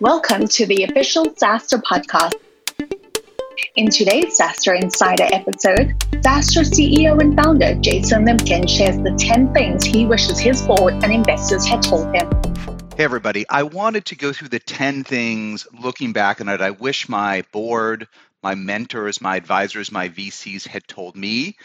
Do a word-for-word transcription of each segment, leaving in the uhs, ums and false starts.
Welcome to the official SaaStr podcast. In today's SaaStr Insider episode, SaaStr C E O and founder Jason Lemkin shares the ten things he wishes his board and investors had told him. Hey everybody, I wanted to go through the ten things looking back on it I wish my board, my mentors, my advisors, my V Cs had told me.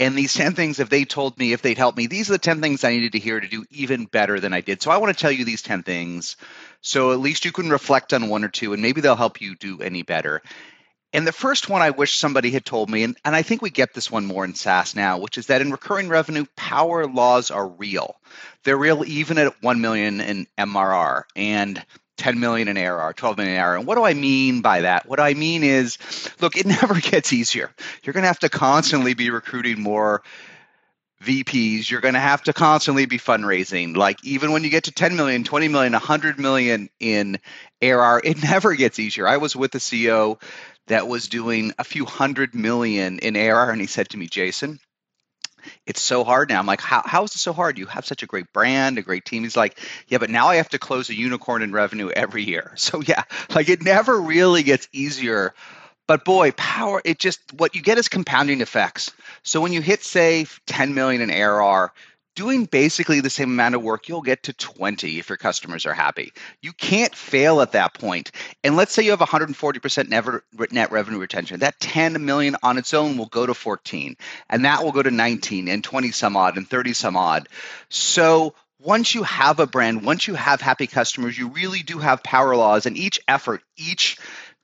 And these ten things, if they told me, if they'd helped me, these are the ten things I needed to hear to do even better than I did. So I want to tell you these ten things, so at least you can reflect on one or two, and maybe they'll help you do any better. And the first one I wish somebody had told me, and, and I think we get this one more in SaaS now, which is that in recurring revenue, power laws are real. They're real even at one million in M R R and ten million in A R R, twelve million in A R R. And what do I mean by that? What I mean is, look, it never gets easier. You're going to have to constantly be recruiting more V Ps. You're going to have to constantly be fundraising. Like even when you get to ten million, twenty million, one hundred million in A R R, it never gets easier. I was with a C E O that was doing a few hundred million in A R R, and he said to me, Jason, it's so hard now. I'm like, how, how is it so hard? You have such a great brand, a great team. He's like, yeah, but now I have to close a unicorn in revenue every year. So yeah, like it never really gets easier. But boy, power, it just, what you get is compounding effects. So when you hit, say, ten million in A R R, doing basically the same amount of work, you'll get to twenty if your customers are happy. You can't fail at that point. And let's say you have one hundred forty percent net revenue retention. That ten million on its own will go to fourteen, and that will go to nineteen and twenty some odd and thirty some odd. So once you have a brand, once you have happy customers, you really do have power laws, and each effort, each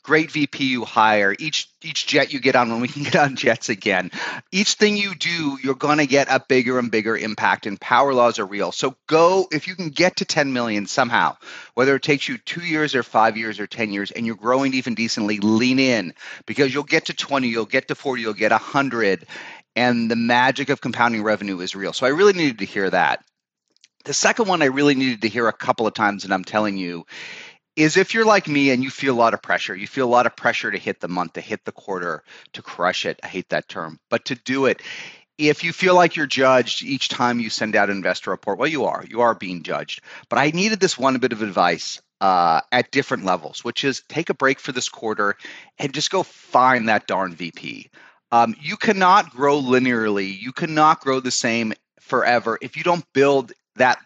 great V P you hire, each each jet you get on, when we can get on jets again, each thing you do, you're going to get a bigger and bigger impact, and power laws are real. So go, if you can get to ten million somehow, whether it takes you two years or five years or ten years, and you're growing even decently, lean in, because you'll get to twenty, you'll get to forty, you'll get one hundred, and the magic of compounding revenue is real. So I really needed to hear that. The second one I really needed to hear a couple of times, and I'm telling you, is if you're like me and you feel a lot of pressure, you feel a lot of pressure to hit the month, to hit the quarter, to crush it. I hate that term, but to do it. If you feel like you're judged each time you send out an investor report, well, you are, you are being judged. But I needed this one bit of advice uh, at different levels, which is take a break for this quarter and just go find that darn V P. Um, you cannot grow linearly. You cannot grow the same forever if you don't build that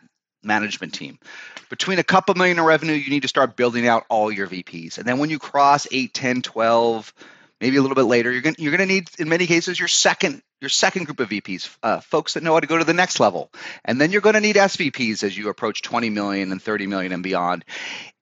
management team. Between a couple million in revenue, you need to start building out all your V Ps. And then when you cross eight, ten, twelve, maybe a little bit later, you're going you're going to need, in many cases, your second your second group of V Ps, uh, folks that know how to go to the next level. And then you're going to need S V Ps as you approach twenty million and thirty million and beyond.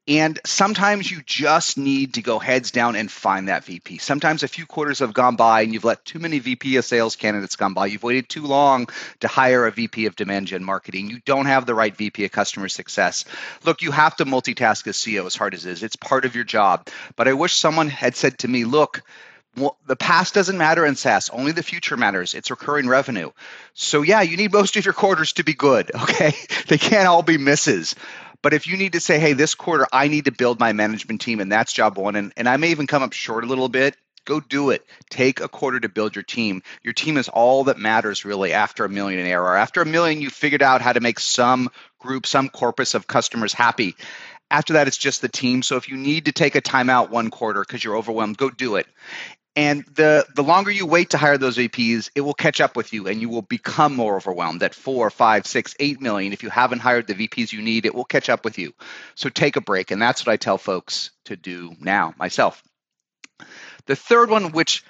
And sometimes you just need to go heads down and find that V P. Sometimes a few quarters have gone by and you've let too many V P of sales candidates gone by. You've waited too long to hire a V P of demand gen marketing. You don't have the right V P of customer success. Look, you have to multitask as C E O, as hard as it is. It's part of your job. But I wish someone had said to me, look, well, the past doesn't matter in SaaS. Only the future matters. It's recurring revenue. So yeah, you need most of your quarters to be good, okay? They can't all be misses. But if you need to say, hey, this quarter, I need to build my management team, and that's job one, and, and I may even come up short a little bit, go do it. Take a quarter to build your team. Your team is all that matters, really, after a million in A R R. After a million, you figured out how to make some group, some corpus of customers happy. After that, it's just the team. So if you need to take a timeout one quarter because you're overwhelmed, go do it. And the, the longer you wait to hire those V Ps, it will catch up with you and you will become more overwhelmed at four, five, six, eight million. If you haven't hired the V Ps you need, it will catch up with you. So take a break. And that's what I tell folks to do now, myself. The third one, which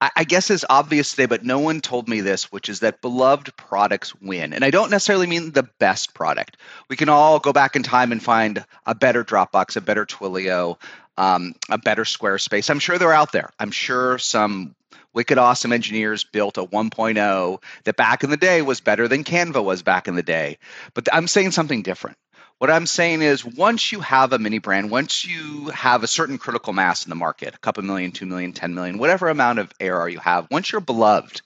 I guess is obvious today, but no one told me this, which is that beloved products win. And I don't necessarily mean the best product. We can all go back in time and find a better Dropbox, a better Twilio, um, a better Squarespace. I'm sure they're out there. I'm sure some wicked awesome engineers built a one point oh that back in the day was better than Canva was back in the day. But I'm saying something different. What I'm saying is once you have a mini brand, once you have a certain critical mass in the market, a couple million, two million, ten million, whatever amount of A R R you have, once you're beloved,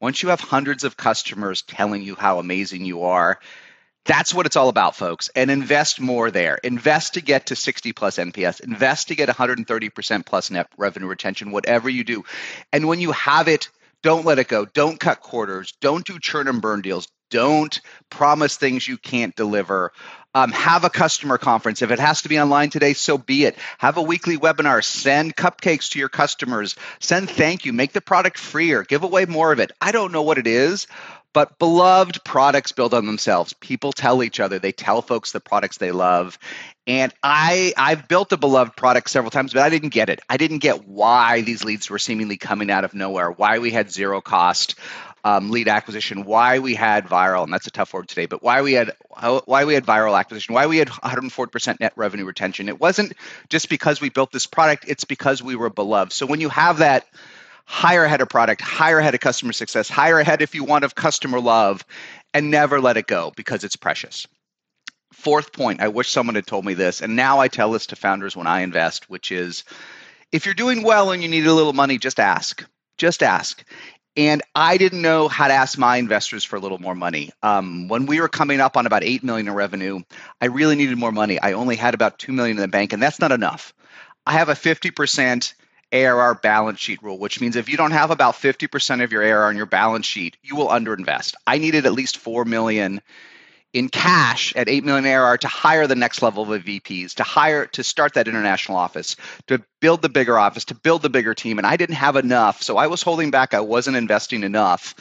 once you have hundreds of customers telling you how amazing you are, that's what it's all about, folks. And invest more there. Invest to get to sixty plus N P S. Invest to get one hundred thirty percent plus net revenue retention, whatever you do. And when you have it, Don't let it go. Don't cut quarters. Don't do churn and burn deals. Don't promise things you can't deliver. Um, have a customer conference. If it has to be online today, so be it. Have a weekly webinar. Send cupcakes to your customers. Send thank you. Make the product freer. Give away more of it. I don't know what it is, but beloved products build on themselves. People tell each other. They tell folks the products they love. And I, I've built a beloved product several times, but I didn't get it. I didn't get why these leads were seemingly coming out of nowhere, why we had zero cost um, lead acquisition, why we had viral, and that's a tough word today, but why we had why we had viral acquisition, why we had one hundred four percent net revenue retention. It wasn't just because we built this product, it's because we were beloved. So when you have that, hire ahead of product, hire ahead of customer success, hire ahead if you want of customer love, and never let it go because it's precious. Fourth point, I wish someone had told me this, and now I tell this to founders when I invest, which is if you're doing well and you need a little money, just ask. Just ask. And I didn't know how to ask my investors for a little more money. Um, when we were coming up on about eight million in revenue, I really needed more money. I only had about two million in the bank, and that's not enough. I have a fifty percent A R R balance sheet rule, which means if you don't have about fifty percent of your A R R on your balance sheet, you will underinvest. I needed at least four million in cash at eight million A R R to hire the next level of V Ps, to hire, to start that international office, to build the bigger office, to build the bigger team. And I didn't have enough. So I was holding back. I wasn't investing enough.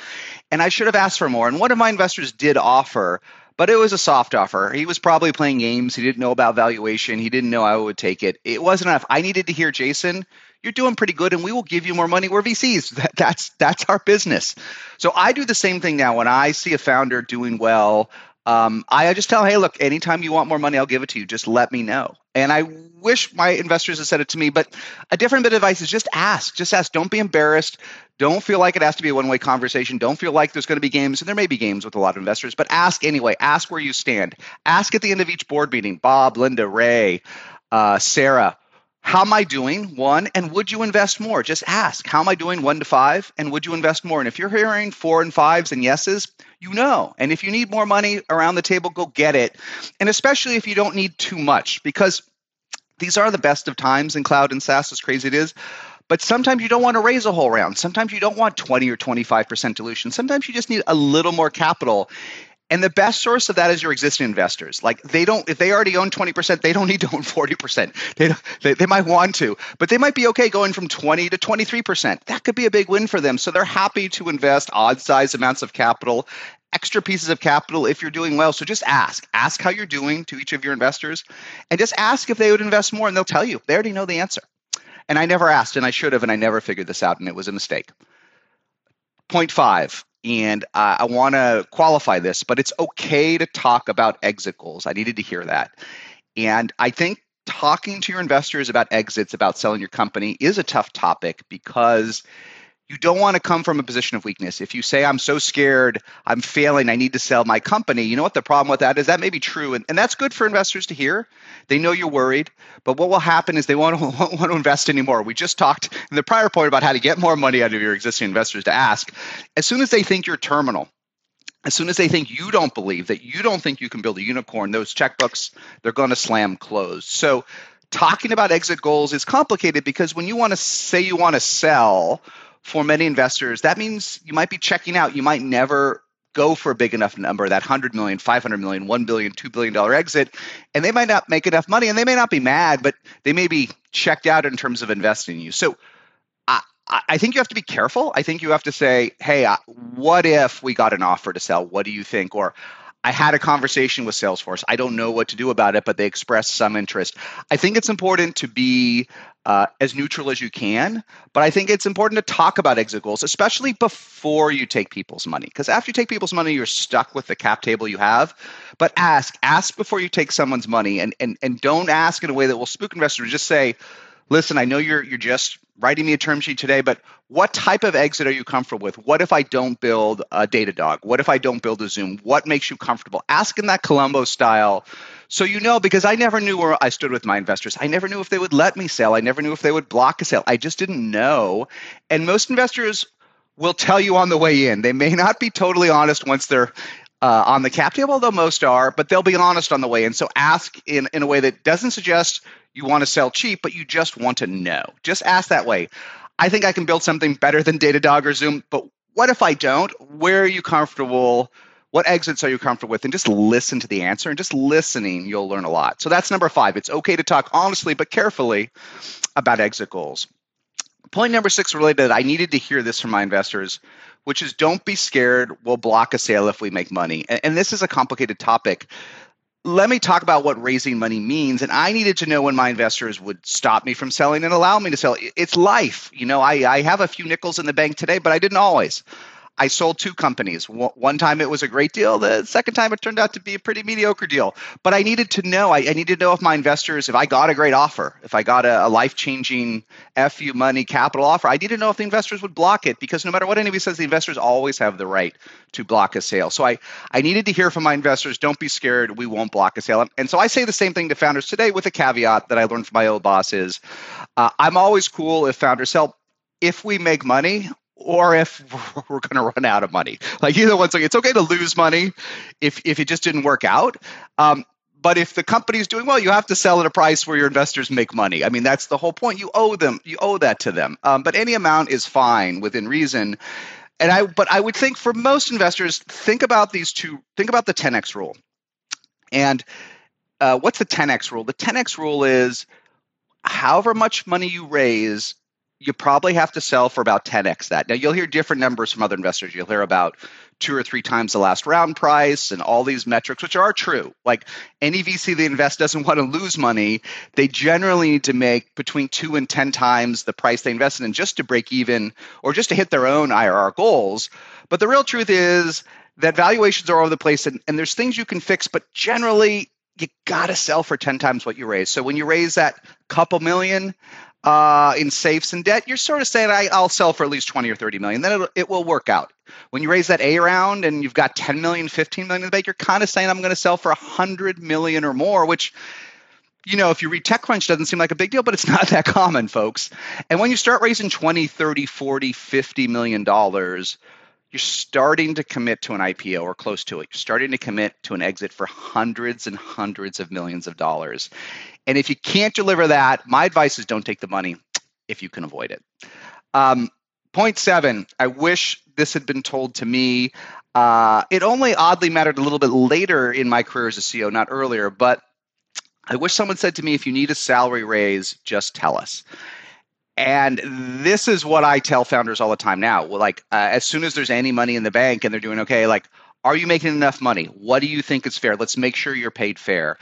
And I should have asked for more. And one of my investors did offer, but it was a soft offer. He was probably playing games. He didn't know about valuation. He didn't know I would take it. It wasn't enough. I needed to hear, Jason, you're doing pretty good and we will give you more money. We're V Cs. That, that's, that's our business. So I do the same thing now when I see a founder doing well. Um, I just tell, hey, look, anytime you want more money, I'll give it to you. Just let me know. And I wish my investors had said it to me, but a different bit of advice is just ask. Just ask. Don't be embarrassed. Don't feel like it has to be a one-way conversation. Don't feel like there's going to be games, and there may be games with a lot of investors, but ask anyway. Ask where you stand. Ask at the end of each board meeting, Bob, Linda, Ray, uh, Sarah, how am I doing, one, and would you invest more? Just ask, how am I doing one to five, and would you invest more? And if you're hearing four and fives and yeses, you know. And if you need more money around the table, go get it. And especially if you don't need too much, because these are the best of times in cloud and SaaS, as crazy it is. But sometimes you don't want to raise a whole round. Sometimes you don't want twenty or twenty-five percent dilution. Sometimes you just need a little more capital. And the best source of that is your existing investors. Like they don't, if they already own twenty percent, they don't need to own forty percent. They, don't, they they might want to, but they might be okay going from twenty to twenty-three percent. That could be a big win for them. So they're happy to invest odd size amounts of capital, extra pieces of capital if you're doing well. So just ask, ask how you're doing to each of your investors and just ask if they would invest more and they'll tell you. They already know the answer. And I never asked and I should have, and I never figured this out and it was a mistake. Point five. And uh, I want to qualify this, but it's okay to talk about exit goals. I needed to hear that. And I think talking to your investors about exits, about selling your company is a tough topic because you don't want to come from a position of weakness. If you say, I'm so scared, I'm failing, I need to sell my company, you know what the problem with that is? That may be true. And, and that's good for investors to hear. They know you're worried. But what will happen is they won't, won't want to invest anymore. We just talked in the prior point about how to get more money out of your existing investors to ask. As soon as they think you're terminal, as soon as they think you don't believe that you don't think you can build a unicorn, those checkbooks, they're going to slam closed. So talking about exit goals is complicated because when you want to say you want to sell, for many investors, that means you might be checking out. You might never go for a big enough number, that one hundred million dollars, five hundred million dollars, one billion dollars, two billion dollars exit, and they might not make enough money, and they may not be mad, but they may be checked out in terms of investing in you. So I, I think you have to be careful. I think you have to say, hey, uh, what if we got an offer to sell? What do you think? Or I had a conversation with Salesforce. I don't know what to do about it, but they expressed some interest. I think it's important to be Uh, as neutral as you can, but I think it's important to talk about exit goals, especially before you take people's money. Because after you take people's money, you're stuck with the cap table you have. But ask, ask before you take someone's money, and and and don't ask in a way that will spook investors. Just say, listen, I know you're you're just writing me a term sheet today, but what type of exit are you comfortable with? What if I don't build a Datadog? What if I don't build a Zoom? What makes you comfortable? Ask in that Columbo style. So you know, because I never knew where I stood with my investors. I never knew if they would let me sell. I never knew if they would block a sale. I just didn't know. And most investors will tell you on the way in. They may not be totally honest once they're uh, on the cap table, although most are, but they'll be honest on the way in. So ask in, in a way that doesn't suggest you want to sell cheap, but you just want to know. Just ask that way. I think I can build something better than Datadog or Zoom, but what if I don't? Where are you comfortable? What exits are you comfortable with? And just listen to the answer, and just listening, you'll learn a lot. So that's number five. It's okay to talk honestly, but carefully about exit goals. Point number six related to that, I needed to hear this from my investors, which is don't be scared. We'll block a sale if we make money. And, and this is a complicated topic. Let me talk about what raising money means. And I needed to know when my investors would stop me from selling and allow me to sell. It's life. You know, I, I have a few nickels in the bank today, but I didn't always. I sold two companies. One time it was a great deal. The second time it turned out to be a pretty mediocre deal. But I needed to know. I, I needed to know if my investors, if I got a great offer, if I got a, a life-changing F U money capital offer, I needed to know if the investors would block it, because no matter what anybody says, the investors always have the right to block a sale. So I, I needed to hear from my investors, don't be scared, we won't block a sale. And so I say the same thing to founders today with a caveat that I learned from my old boss is, uh, I'm always cool if founders sell, if we make money, or if we're going to run out of money. Like either one's like, it's okay to lose money if if it just didn't work out. Um, but if the company's doing well, you have to sell at a price where your investors make money. I mean, that's the whole point. You owe them, you owe that to them. Um, but any amount is fine within reason. And I, but I would think for most investors, think about these two, think about the ten X rule. And uh, what's the ten X rule? The ten X rule is however much money you raise, you probably have to sell for about ten X that. Now, you'll hear different numbers from other investors. You'll hear about two or three times the last round price and all these metrics, which are true. Like any V C that invests doesn't want to lose money. They generally need to make between two and ten times the price they invested in just to break even or just to hit their own I R R goals. But the real truth is that valuations are all over the place, and, and there's things you can fix, but generally you got to sell for ten times what you raise. So when you raise that couple million, Uh, in safes and debt, you're sort of saying, I, I'll sell for at least twenty or thirty million. Then it'll, it will work out. When you raise that A round and you've got ten million, fifteen million in the bank, you're kind of saying, I'm going to sell for one hundred million or more, which, you know, if you read TechCrunch, doesn't seem like a big deal, but it's not that common, folks. And when you start raising twenty, thirty, forty, fifty million dollars, you're starting to commit to an I P O or close to it. You're starting to commit to an exit for hundreds and hundreds of millions of dollars. And if you can't deliver that, my advice is don't take the money if you can avoid it. Um, point seven, I wish this had been told to me. Uh, it only oddly mattered a little bit later in my career as a C E O, not earlier, but I wish someone said to me, if you need a salary raise, just tell us. And this is what I tell founders all the time now. Well, like uh, as soon as there's any money in the bank and they're doing okay, like, are you making enough money? What do you think is fair? Let's make sure you're paid fair.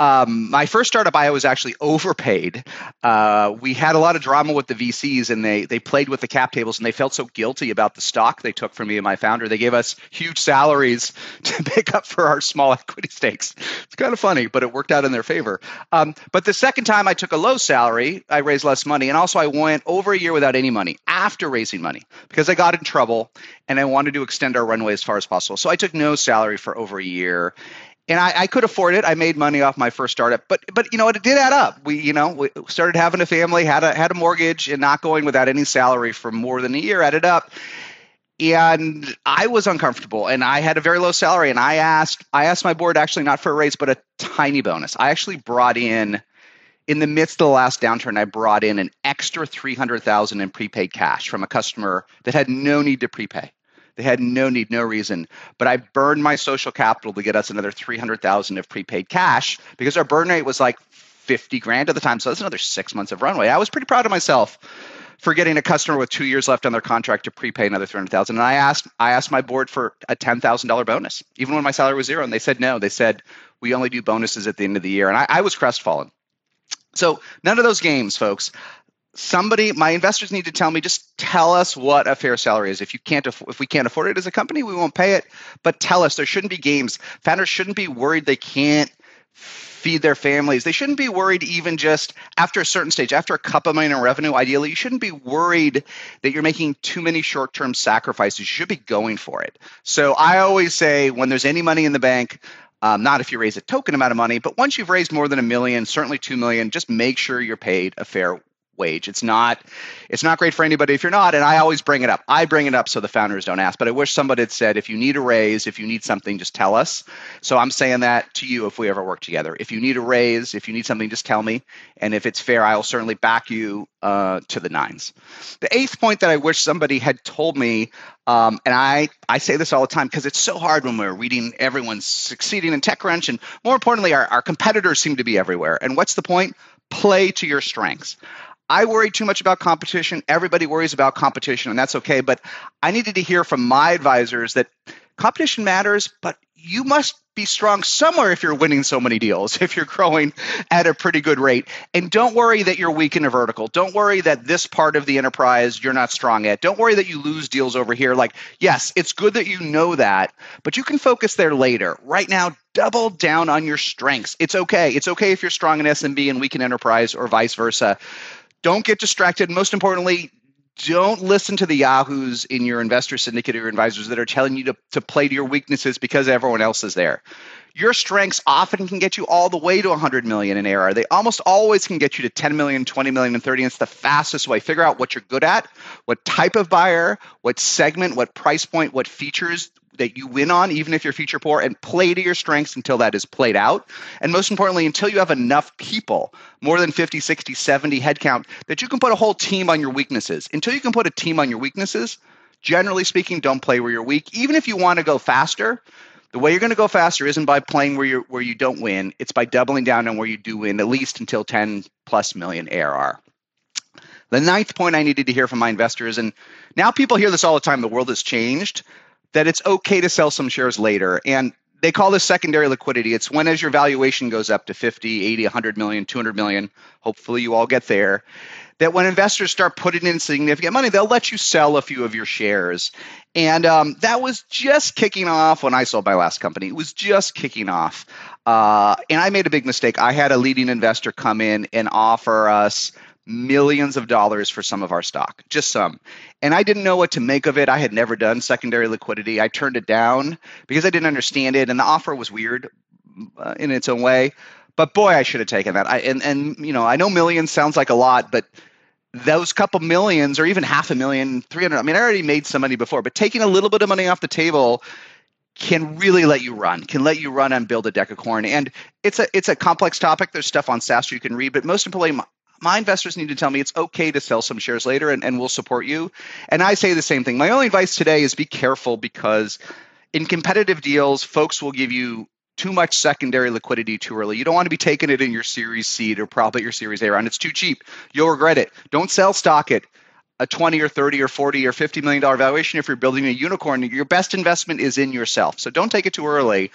Um, my first startup, I was actually overpaid. Uh, we had a lot of drama with the V Cs, and they they played with the cap tables, and they felt so guilty about the stock they took from me and my founder. They gave us huge salaries to make up for our small equity stakes. It's kind of funny, but it worked out in their favor. Um, but the second time I took a low salary, I raised less money, and also I went over a year without any money after raising money because I got in trouble, and I wanted to extend our runway as far as possible. So I took no salary for over a year. And I, I could afford it. I made money off my first startup, but but you know what? It did add up. We you know we started having a family, had a had a mortgage, and not going without any salary for more than a year added up. And I was uncomfortable, and I had a very low salary. And I asked I asked my board actually not for a raise, but a tiny bonus. I actually brought in, in the midst of the last downturn, I brought in an extra three hundred thousand dollars in prepaid cash from a customer that had no need to prepay. They had no need, no reason. But I burned my social capital to get us another three hundred thousand dollars of prepaid cash because our burn rate was like fifty grand at the time. So that's another six months of runway. I was pretty proud of myself for getting a customer with two years left on their contract to prepay another three hundred thousand dollars. And I asked, I asked my board for a ten thousand dollars bonus, even when my salary was zero. And they said no. They said, we only do bonuses at the end of the year. And I, I was crestfallen. So none of those games, folks. Somebody, my investors need to tell me, just tell us what a fair salary is. If you can't, aff- if we can't afford it as a company, we won't pay it, but tell us. There shouldn't be games. Founders shouldn't be worried they can't feed their families. They shouldn't be worried even just after a certain stage, after a couple million in revenue, ideally, you shouldn't be worried that you're making too many short-term sacrifices. You should be going for it. So I always say when there's any money in the bank, Um, not if you raise a token amount of money, but once you've raised more than a million, certainly two million, just make sure you're paid a fair wage. It's not, it's not great for anybody if you're not. And I always bring it up. I bring it up so the founders don't ask. But I wish somebody had said, if you need a raise, if you need something, just tell us. So I'm saying that to you if we ever work together. If you need a raise, if you need something, just tell me. And if it's fair, I'll certainly back you uh, to the nines. The eighth point that I wish somebody had told me, um, and I, I say this all the time because it's so hard when we're reading everyone's succeeding in TechCrunch. And more importantly, our, our competitors seem to be everywhere. And what's the point? Play to your strengths. I worry too much about competition. Everybody worries about competition, and that's okay. But I needed to hear from my advisors that competition matters, but you must be strong somewhere if you're winning so many deals, if you're growing at a pretty good rate. And don't worry that you're weak in a vertical. Don't worry that this part of the enterprise you're not strong at. Don't worry that you lose deals over here. Like, yes, it's good that you know that, but you can focus there later. Right now, double down on your strengths. It's okay. It's okay if you're strong in S M B and weak in enterprise or vice versa. Don't get distracted. Most importantly, don't listen to the yahoos in your investor syndicate or your advisors that are telling you to, to play to your weaknesses because everyone else is there. Your strengths often can get you all the way to one hundred million in A R R. They almost always can get you to ten million, twenty million, and thirty. It's the fastest way. Figure out what you're good at, what type of buyer, what segment, what price point, what features that you win on, even if you're feature poor, and play to your strengths until that is played out. And most importantly, until you have enough people, more than fifty, sixty, seventy headcount, that you can put a whole team on your weaknesses. Until you can put a team on your weaknesses, generally speaking, don't play where you're weak. Even if you want to go faster, the way you're going to go faster isn't by playing where, you're, where you don't win. It's by doubling down on where you do win, at least until ten plus million A R R. The ninth point I needed to hear from my investors, and now people hear this all the time, the world has changed, that it's okay to sell some shares later. And they call this secondary liquidity. It's when as your valuation goes up to fifty, eighty, one hundred million, two hundred million, hopefully you all get there, that when investors start putting in significant money, they'll let you sell a few of your shares. And um, that was just kicking off when I sold my last company. It was just kicking off. Uh, and I made a big mistake. I had a leading investor come in and offer us millions of dollars for some of our stock, just some. And I didn't know what to make of it. I had never done secondary liquidity. I turned it down because I didn't understand it. And the offer was weird uh, in its own way. But boy, I should have taken that. I, and, and, you know, I know millions sounds like a lot, but those couple millions or even half a million, three hundred, I mean, I already made some money before, but taking a little bit of money off the table can really let you run, can let you run and build a deck of corn. And it's a, it's a complex topic. There's stuff on SaaStr you can read, but most importantly, my, My investors need to tell me it's okay to sell some shares later and, and we'll support you. And I say the same thing. My only advice today is be careful because in competitive deals, folks will give you too much secondary liquidity too early. You don't want to be taking it in your Series C or probably your Series A round. It's too cheap. You'll regret it. Don't sell stock at a twenty or thirty or forty or fifty million dollars valuation if you're building a unicorn. Your best investment is in yourself. So don't take it too early.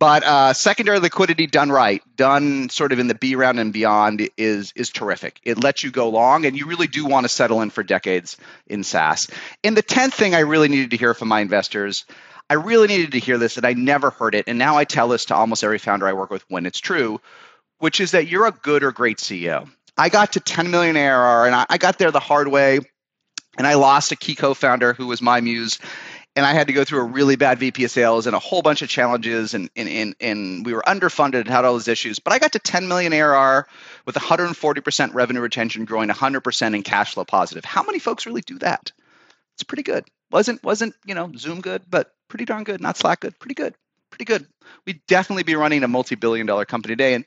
But uh, secondary liquidity done right, done sort of in the B round and beyond is is terrific. It lets you go long, and you really do want to settle in for decades in SaaS. And the tenth thing I really needed to hear from my investors, I really needed to hear this, and I never heard it. And now I tell this to almost every founder I work with when it's true, which is that you're a good or great C E O. I got to ten million A R R, and I, I got there the hard way, and I lost a key co-founder who was my muse. And I had to go through a really bad V P of sales and a whole bunch of challenges, and and and, and we were underfunded and had all those issues. But I got to ten million A R R with one hundred forty percent revenue retention, growing one hundred percent and cash flow positive. How many folks really do that? It's pretty good. Wasn't wasn't you know Zoom good, but pretty darn good. Not Slack good, pretty good, pretty good. We'd definitely be running a multi-billion dollar company today. And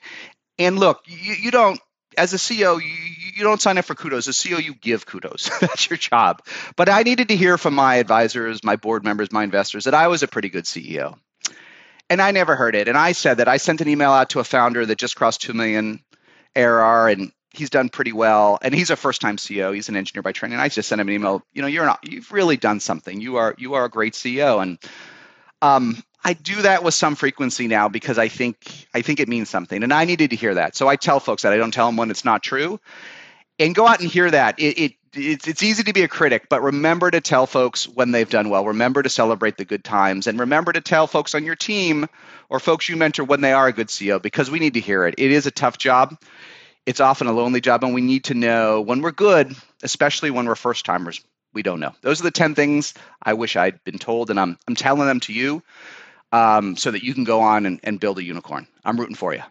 and look, you you don't. As a C E O, you, you don't sign up for kudos. As a C E O, you give kudos. That's your job. But I needed to hear from my advisors, my board members, my investors, that I was a pretty good C E O. And I never heard it. And I said that. I sent an email out to a founder that just crossed two million A R R, and he's done pretty well. And he's a first-time C E O. He's an engineer by training. I just sent him an email. You know, you're not, you've really done something. You are, you are a great C E O. And um, I do that with some frequency now because I think I think it means something, and I needed to hear that. So I tell folks that. I don't tell them when it's not true, and go out and hear that. It, it it's it's easy to be a critic, but remember to tell folks when they've done well. Remember to celebrate the good times, and remember to tell folks on your team or folks you mentor when they are a good C E O, because we need to hear it. It is a tough job. It's often a lonely job, and we need to know when we're good, especially when we're first timers. We don't know. Those are the ten things I wish I'd been told, and I'm I'm telling them to you. Um, so that you can go on and, and build a unicorn. I'm rooting for you.